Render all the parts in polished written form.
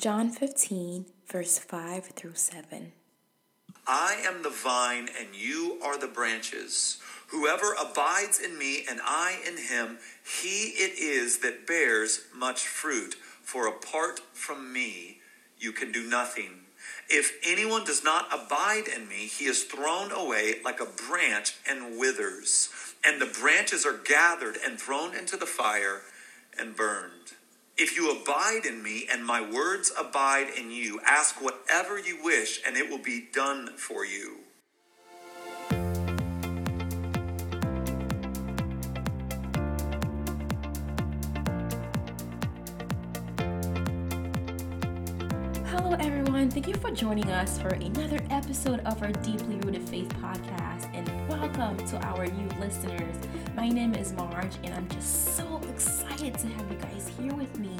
John 15, verse 5 through 7. I am the vine and you are the branches. Whoever abides in me and I in him, he it is that bears much fruit. For apart from me, you can do nothing. If anyone does not abide in me, he is thrown away like a branch and withers. And the branches are gathered and thrown into the fire and burned. If you abide in me and my words abide in you, ask whatever you wish and it will be done for you. Hello everyone, thank you for joining us for another episode of our Deeply Rooted Faith podcast, and welcome to our new listeners. My name is Marge, and I'm just so excited to have you guys here with me.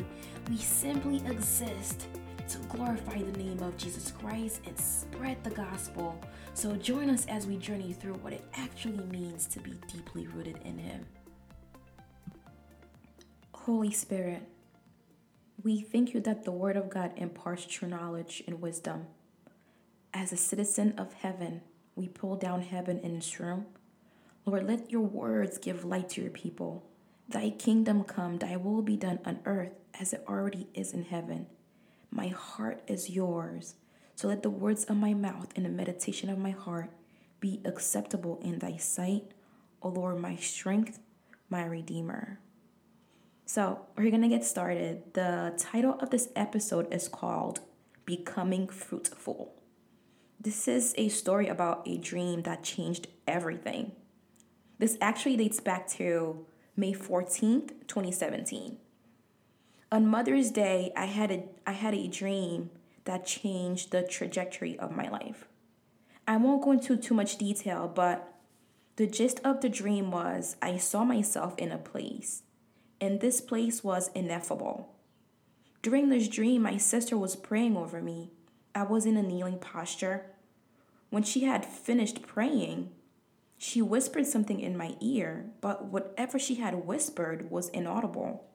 We simply exist to glorify the name of Jesus Christ and spread the gospel. So join us as we journey through what it actually means to be deeply rooted in Him. Holy Spirit, we thank you that the Word of God imparts true knowledge and wisdom. As a citizen of heaven, we pull down heaven in this room. Lord, let your words give light to your people. Thy kingdom come, thy will be done on earth as it already is in heaven. My heart is yours. So let the words of my mouth and the meditation of my heart be acceptable in thy sight, O Lord, my strength, my Redeemer. So we're going to get started. The title of this episode is called Becoming Fruitful. This is a story about a dream that changed everything. This actually dates back to May 14th, 2017. On Mother's Day, I had a dream that changed the trajectory of my life. I won't go into too much detail, but the gist of the dream was I saw myself in a place, and this place was ineffable. During this dream, my sister was praying over me. I was in a kneeling posture. When she had finished praying, she whispered something in my ear, but whatever she had whispered was inaudible.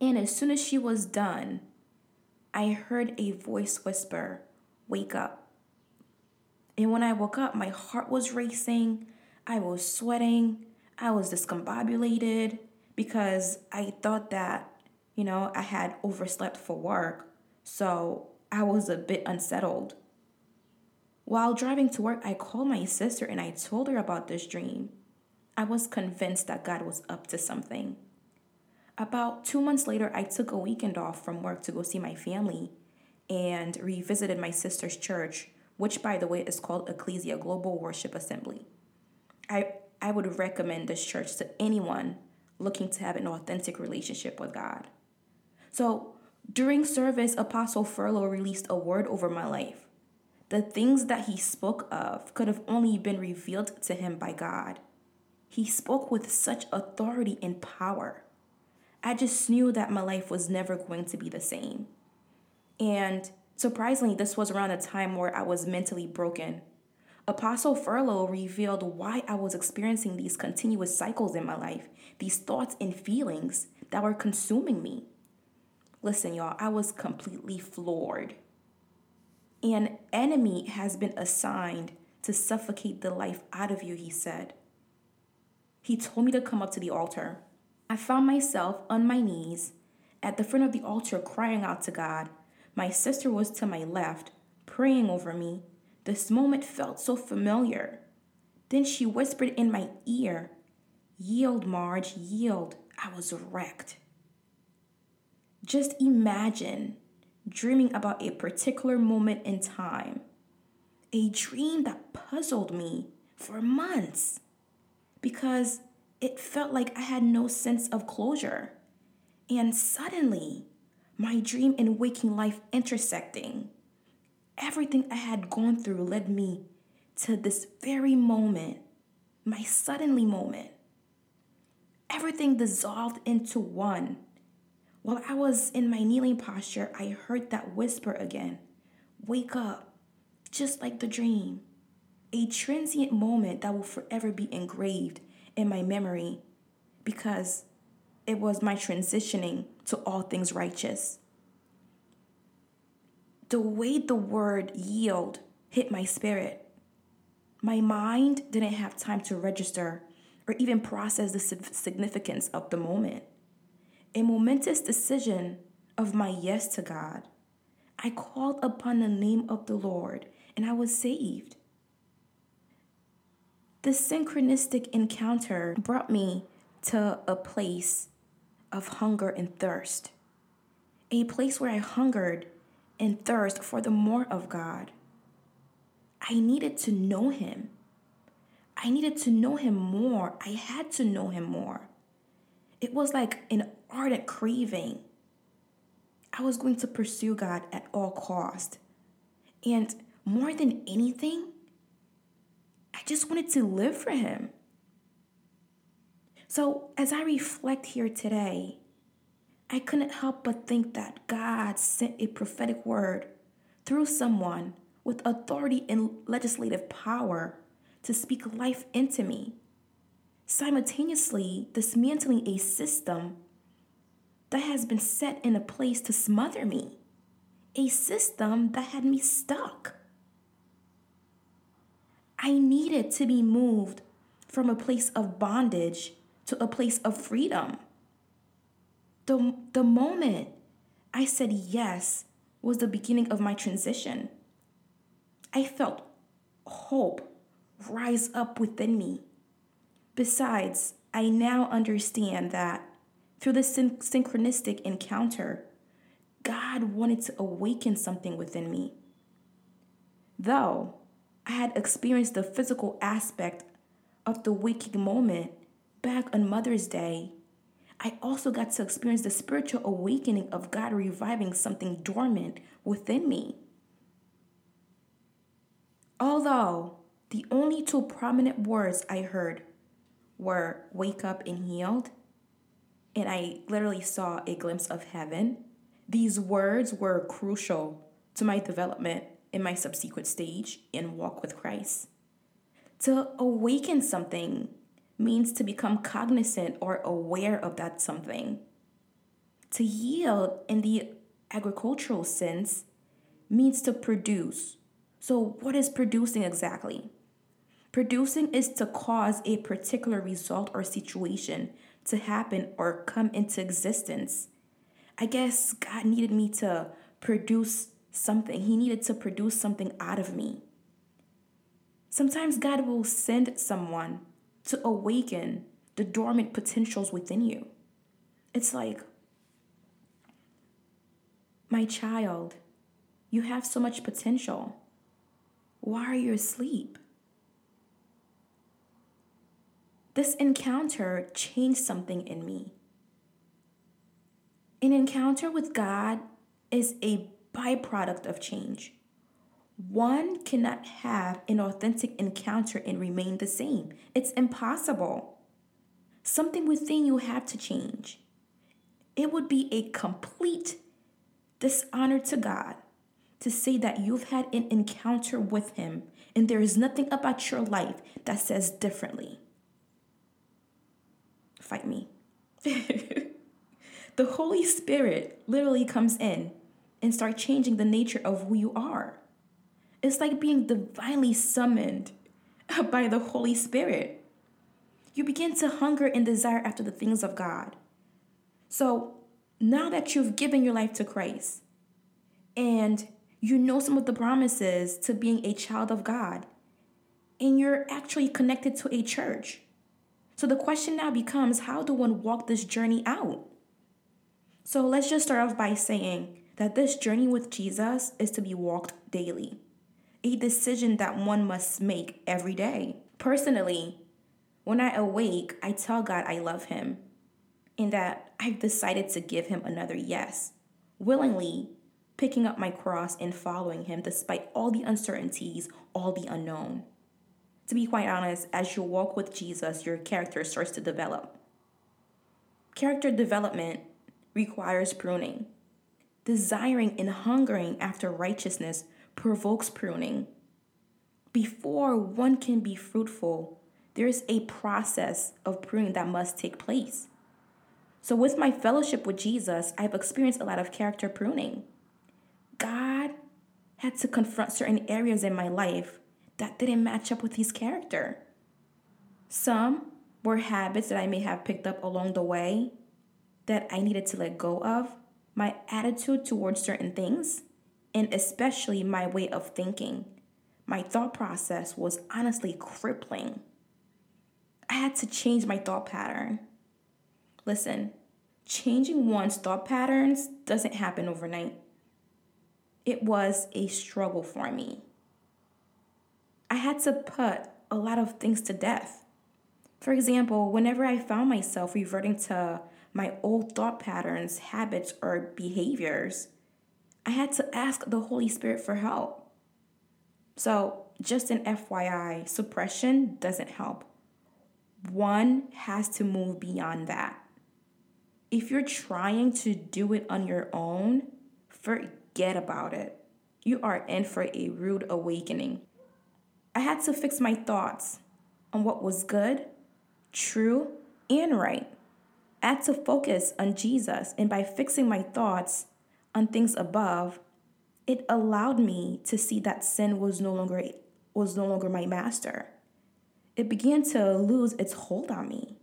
And as soon as she was done, I heard a voice whisper, "Wake up." And when I woke up, my heart was racing. I was sweating. I was discombobulated, because I thought that, I had overslept for work, so I was a bit unsettled. While driving to work, I called my sister and I told her about this dream. I was convinced that God was up to something. About 2 months later, I took a weekend off from work to go see my family and revisited my sister's church, which, by the way, is called Ecclesia Global Worship Assembly. I would recommend this church to anyone looking to have an authentic relationship with God. So during service, Apostle Furlow released a word over my life. The things that he spoke of could have only been revealed to him by God. He spoke with such authority and power. I just knew that my life was never going to be the same. And surprisingly, this was around a time where I was mentally broken. Apostle Furlow revealed why I was experiencing these continuous cycles in my life, these thoughts and feelings that were consuming me. Listen, y'all, I was completely floored. An enemy has been assigned to suffocate the life out of you, he said. He told me to come up to the altar. I found myself on my knees at the front of the altar crying out to God. My sister was to my left, praying over me. This moment felt so familiar. Then she whispered in my ear, "Yield, Marge, yield." I was wrecked. Just imagine dreaming about a particular moment in time, a dream that puzzled me for months because it felt like I had no sense of closure. And suddenly, my dream and waking life intersecting. Everything I had gone through led me to this very moment, my suddenly moment. Everything dissolved into one. While I was in my kneeling posture, I heard that whisper again, "Wake up," just like the dream. A transient moment that will forever be engraved in my memory because it was my transitioning to all things righteous. the way the word yield hit my spirit. My mind didn't have time to register or even process the significance of the moment. A momentous decision of my yes to God. I called upon the name of the Lord and I was saved. This synchronistic encounter brought me to a place of hunger and thirst, a place where I hungered and thirst for the more of God. I needed to know him. I needed to know him more. I had to know him more. It was like an ardent craving. I was going to pursue God at all cost. And more than anything, I just wanted to live for him. So as I reflect here today, I couldn't help but think that God sent a prophetic word through someone with authority and legislative power to speak life into me, simultaneously dismantling a system that has been set in a place to smother me, a system that had me stuck. I needed to be moved from a place of bondage to a place of freedom. The moment I said yes was the beginning of my transition. I felt hope rise up within me. Besides, I now understand that through this synchronistic encounter, God wanted to awaken something within me. Though I had experienced the physical aspect of the waking moment back on Mother's Day, I also got to experience the spiritual awakening of God reviving something dormant within me. Although the only two prominent words I heard were wake up and healed, and I literally saw a glimpse of heaven, these words were crucial to my development in my subsequent stage in walk with Christ. To awaken something means to become cognizant or aware of that something. To yield in the agricultural sense means to produce. So what is producing exactly? Producing is to cause a particular result or situation to happen or come into existence. I guess God needed me to produce something. He needed to produce something out of me. Sometimes God will send someone to awaken the dormant potentials within you. It's like, my child, you have so much potential. Why are you asleep? This encounter changed something in me. An encounter with God is a byproduct of change. One cannot have an authentic encounter and remain the same. It's impossible. Something within you had to change. It would be a complete dishonor to God to say that you've had an encounter with him and there is nothing about your life that says differently. Fight me. The Holy Spirit literally comes in and starts changing the nature of who you are. It's like being divinely summoned by the Holy Spirit. You begin to hunger and desire after the things of God. So now that you've given your life to Christ and you know some of the promises to being a child of God, and you're actually connected to a church. So the question now becomes, how do one walk this journey out? So let's just start off by saying that this journey with Jesus is to be walked daily, a decision that one must make every day. Personally, when I awake, I tell God I love him and that I've decided to give him another yes, willingly picking up my cross and following him despite all the uncertainties, all the unknown. To be quite honest, as you walk with Jesus, your character starts to develop. Character development requires pruning. Desiring and hungering after righteousness provokes pruning. Before one can be fruitful, there is a process of pruning that must take place. So with my fellowship with Jesus, I've experienced a lot of character pruning. God had to confront certain areas in my life that didn't match up with his character. Some were habits that I may have picked up along the way that I needed to let go of, my attitude towards certain things, and especially my way of thinking. My thought process was honestly crippling. I had to change my thought pattern. Listen, changing one's thought patterns doesn't happen overnight. It was a struggle for me. I had to put a lot of things to death. For example, whenever I found myself reverting to my old thought patterns, habits, or behaviors, I had to ask the Holy Spirit for help. So, just an FYI, suppression doesn't help. One has to move beyond that. If you're trying to do it on your own, forget about it. You are in for a rude awakening. I had to fix my thoughts on what was good, true, and right. I had to focus on Jesus, and by fixing my thoughts on things above, it allowed me to see that sin was no longer my master. It began to lose its hold on me.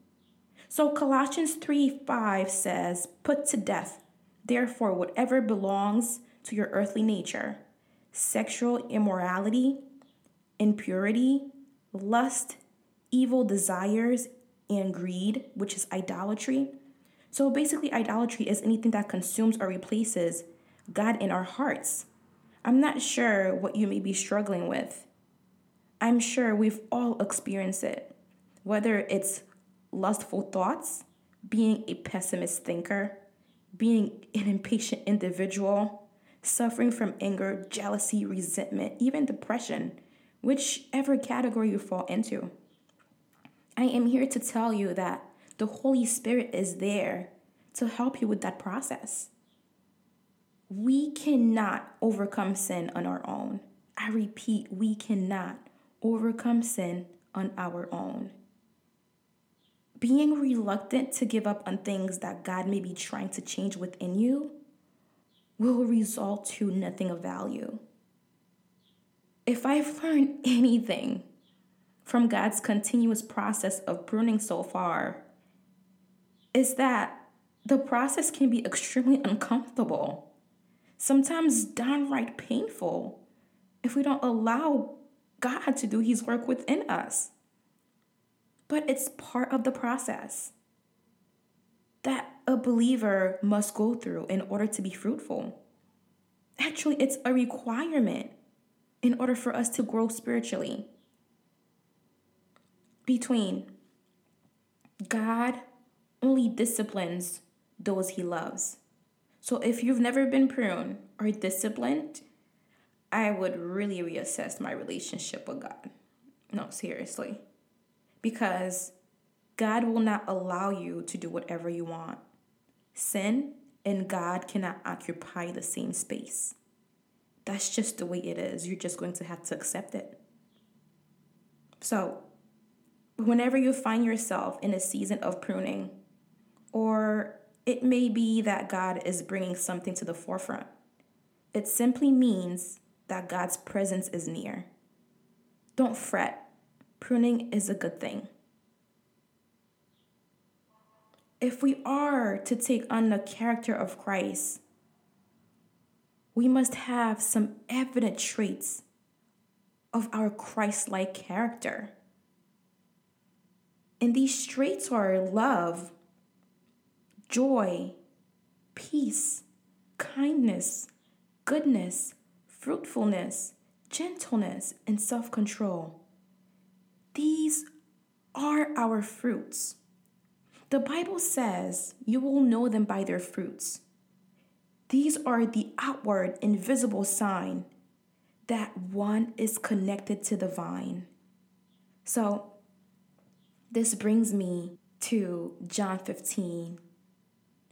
So Colossians 3:5 says, "Put to death, therefore, whatever belongs to your earthly nature, sexual immorality, impurity, lust, evil desires, and greed," which is idolatry. So basically, idolatry is anything that consumes or replaces God in our hearts. I'm not sure what you may be struggling with. I'm sure we've all experienced it, whether it's lustful thoughts, being a pessimist thinker, being an impatient individual, suffering from anger, jealousy, resentment, even depression, whichever category you fall into. I am here to tell you that the Holy Spirit is there to help you with that process. We cannot overcome sin on our own. I repeat, we cannot overcome sin on our own. Being reluctant to give up on things that God may be trying to change within you will result to nothing of value. If I've learned anything from God's continuous process of pruning so far, is that the process can be extremely uncomfortable, sometimes downright painful, if we don't allow God to do his work within us. But it's part of the process that a believer must go through in order to be fruitful. Actually, it's a requirement in order for us to grow spiritually. Between God only disciplines those he loves. So if you've never been pruned or disciplined, I would really reassess my relationship with God. No, seriously. Because God will not allow you to do whatever you want. Sin and God cannot occupy the same space. That's just the way it is. You're just going to have to accept it. So, whenever you find yourself in a season of pruning, or it may be that God is bringing something to the forefront, it simply means that God's presence is near. Don't fret. Pruning is a good thing. If we are to take on the character of Christ, we must have some evident traits of our Christ-like character. And these traits are love, joy, peace, kindness, goodness, fruitfulness, gentleness, and self-control. These are our fruits. The Bible says you will know them by their fruits. These are the outward, invisible sign that one is connected to the vine. So, this brings me to John 15,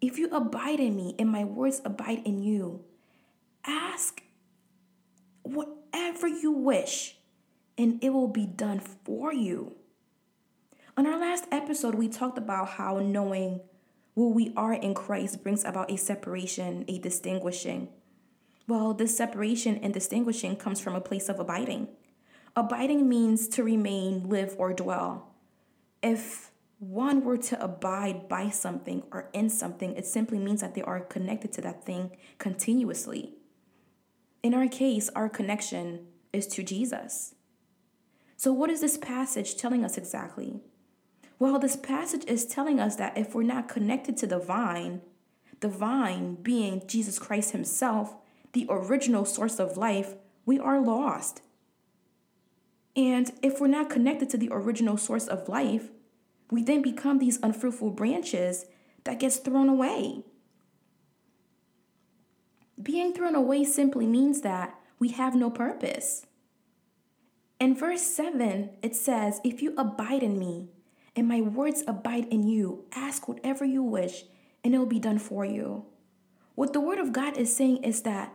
If you abide in me and my words abide in you, ask whatever you wish, and it will be done for you. On our last episode, we talked about how knowing who we are in Christ brings about a separation, a distinguishing. Well, this separation and distinguishing comes from a place of abiding. Abiding means to remain, live, or dwell. If one were to abide by something or in something, it simply means that they are connected to that thing continuously. In our case, our connection is to Jesus. So what is this passage telling us exactly? Well, this passage is telling us that if we're not connected to the vine being Jesus Christ himself, the original source of life, we are lost. And if we're not connected to the original source of life, we then become these unfruitful branches that gets thrown away. Being thrown away simply means that we have no purpose. In verse 7, it says, if you abide in me and my words abide in you, ask whatever you wish and it will be done for you. What the word of God is saying is that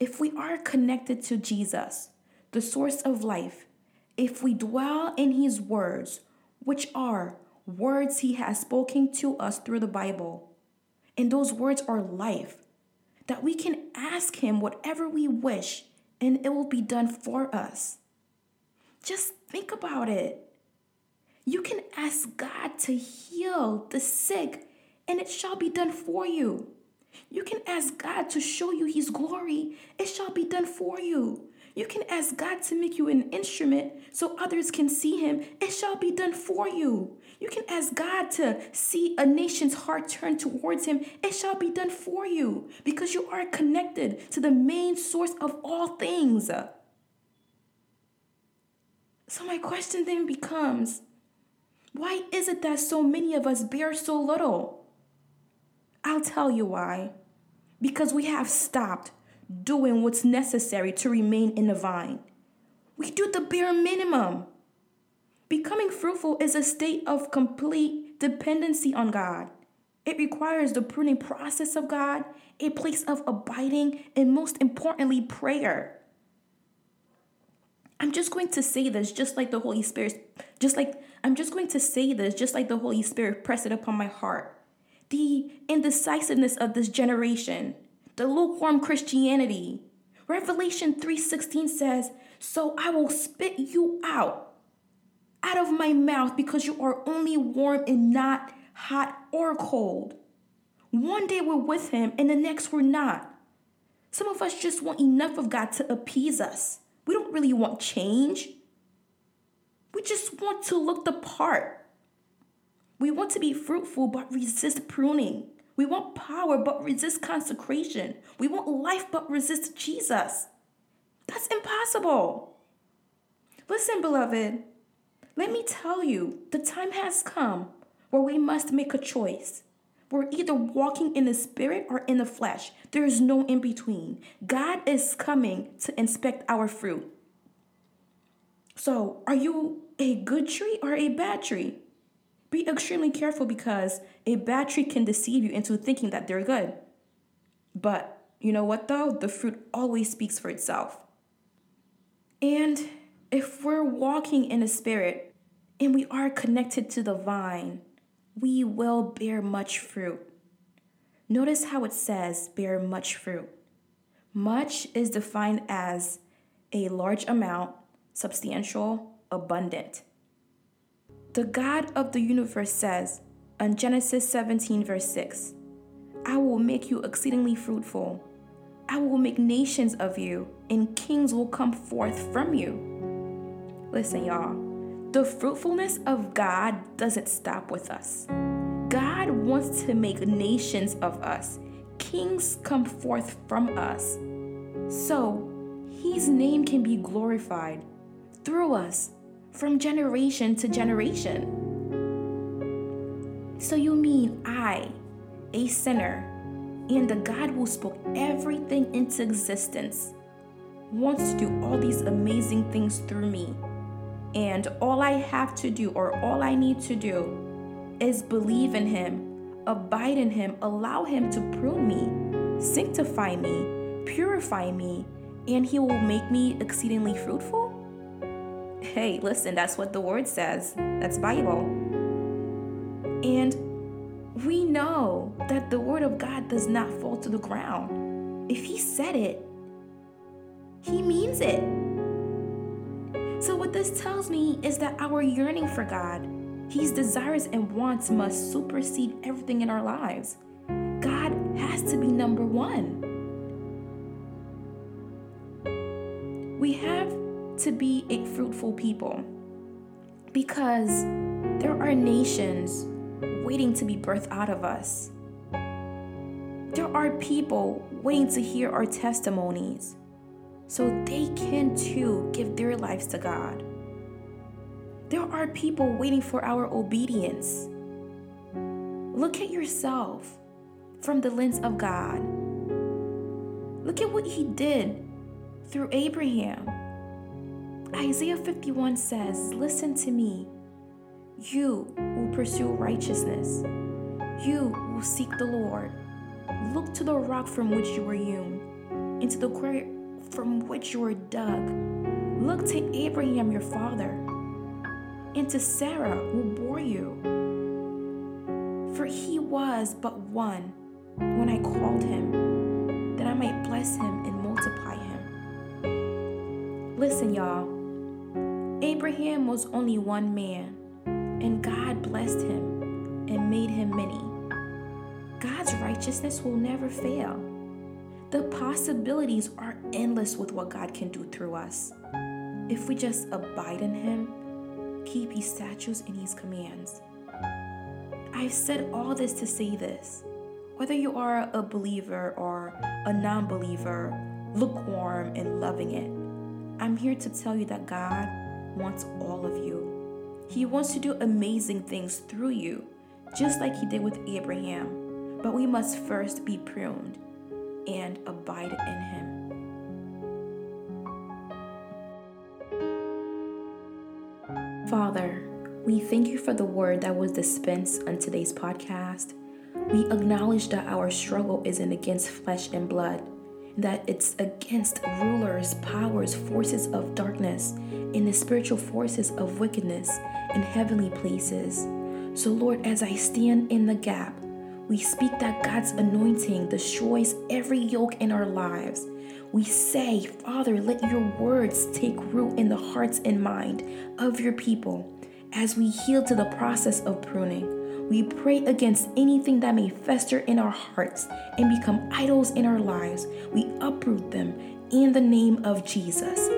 if we are connected to Jesus, the source of life, if we dwell in his words, which are words he has spoken to us through the Bible, and those words are life, that we can ask him whatever we wish and it will be done for us. Just think about it. You can ask God to heal the sick and it shall be done for you. You can ask God to show you his glory. It shall be done for you. You can ask God to make you an instrument so others can see him. It shall be done for you. You can ask God to see a nation's heart turn towards him. It shall be done for you because you are connected to the main source of all things. So my question then becomes, why is it that so many of us bear so little? I'll tell you why. Because we have stopped doing what's necessary to remain in the vine. We do the bare minimum. Becoming fruitful is a state of complete dependency on God. It requires the pruning process of God, a place of abiding, and most importantly, prayer. I'm just going to say this just like the Holy Spirit pressed it upon my heart. The indecisiveness of this generation, the lukewarm Christianity. Revelation 3:16 says, so I will spit you out of my mouth because you are only warm and not hot or cold. One day we're with him and the next we're not. Some of us just want enough of God to appease us. We don't really want change. We just want to look the part. We want to be fruitful but resist pruning. We want power, but resist consecration. We want life, but resist Jesus. That's impossible. Listen, beloved, let me tell you, the time has come where we must make a choice. We're either walking in the spirit or in the flesh. There is no in between. God is coming to inspect our fruit. So, are you a good tree or a bad tree? Be extremely careful because a bad tree can deceive you into thinking that they're good. But you know what though? The fruit always speaks for itself. And if we're walking in the spirit and we are connected to the vine, we will bear much fruit. Notice how it says bear much fruit. Much is defined as a large amount, substantial, abundant. The God of the universe says on Genesis 17 verse 6, I will make you exceedingly fruitful. I will make nations of you and kings will come forth from you. Listen, y'all, the fruitfulness of God doesn't stop with us. God wants to make nations of us. Kings come forth from us. So his name can be glorified through us, from generation to generation. So you mean I, a sinner, and the God who spoke everything into existence, wants to do all these amazing things through me. And all I have to do, or all I need to do, is believe in Him, abide in Him, allow Him to prune me, sanctify me, purify me, and He will make me exceedingly fruitful? Hey, listen, that's what the Word says. That's Bible. And we know that the Word of God does not fall to the ground. If He said it, He means it. So what this tells me is that our yearning for God, His desires and wants, must supersede everything in our lives. God has to be number one. We have to be a fruitful people because there are nations waiting to be birthed out of us. There are people waiting to hear our testimonies, so they can too give their lives to God. There are people waiting for our obedience. Look at yourself from the lens of God. Look at what He did through Abraham. Isaiah 51 says, "Listen to me. You will pursue righteousness. You will seek the Lord. Look to the rock from which you were hewn, into the quarry from which you were dug. Look to Abraham your father, and to Sarah who bore you. For he was but one when I called him, that I might bless him and multiply him." Listen, y'all. Abraham was only one man, and God blessed him and made him many. God's righteousness will never fail. The possibilities are endless with what God can do through us if we just abide in Him, keep His statutes and His commands. I've said all this to say this. Whether you are a believer or a non-believer, lukewarm and loving it, I'm here to tell you that God wants all of you. He wants to do amazing things through you, just like He did with Abraham. But we must first be pruned and abide in Him. Father, we thank You for the word that was dispensed on today's podcast. We acknowledge that our struggle isn't against flesh and blood, that it's against rulers, powers, forces of darkness, and the spiritual forces of wickedness in heavenly places. So Lord, as I stand in the gap, we speak that God's anointing destroys every yoke in our lives. We say, Father, let Your words take root in the hearts and mind of Your people as we yield to the process of pruning. We pray against anything that may fester in our hearts and become idols in our lives. We uproot them in the name of Jesus.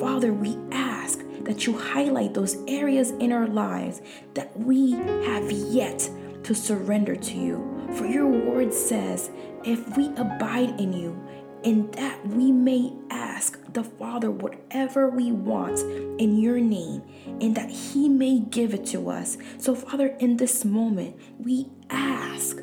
Father, we ask that You highlight those areas in our lives that we have yet to surrender to You. For Your word says, if we abide in You, and that we may ask the Father whatever we want in Your name, and that He may give it to us. So Father, in this moment, we ask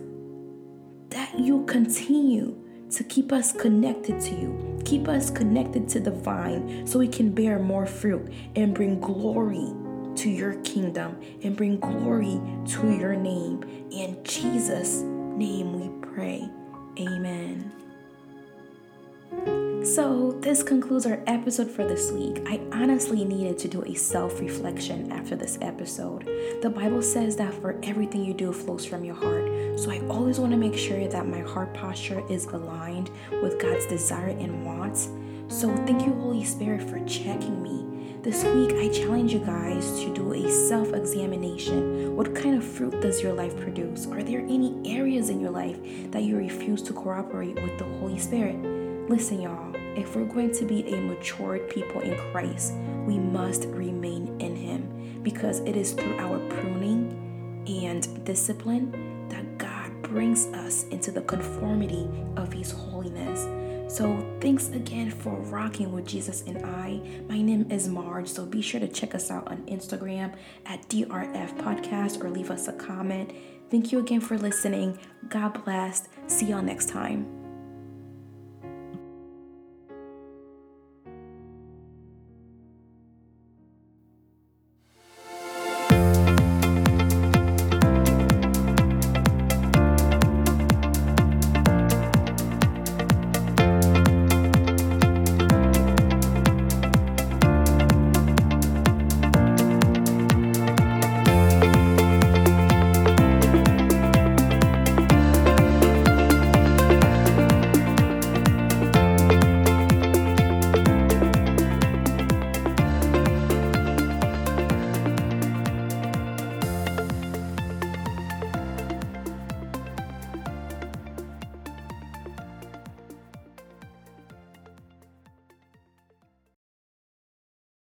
that You continue to keep us connected to You, keep us connected to the vine, so we can bear more fruit and bring glory to Your kingdom and bring glory to Your name. In Jesus' name we pray. Amen. So this concludes our episode for this week. I honestly needed to do a self-reflection after this episode. The Bible says that for everything you do flows from your heart. So I always want to make sure that my heart posture is aligned with God's desire and wants. So thank You, Holy Spirit, for checking me. This week, I challenge you guys to do a self-examination. What kind of fruit does your life produce? Are there any areas in your life that you refuse to cooperate with the Holy Spirit? Listen, y'all, if we're going to be a matured people in Christ, we must remain in Him, because it is through our pruning and discipline that God brings us into the conformity of His holiness. So thanks again for rocking with Jesus and I. My name is Marge, so be sure to check us out on Instagram at DRF Podcast or leave us a comment. Thank you again for listening. God bless. See y'all next time.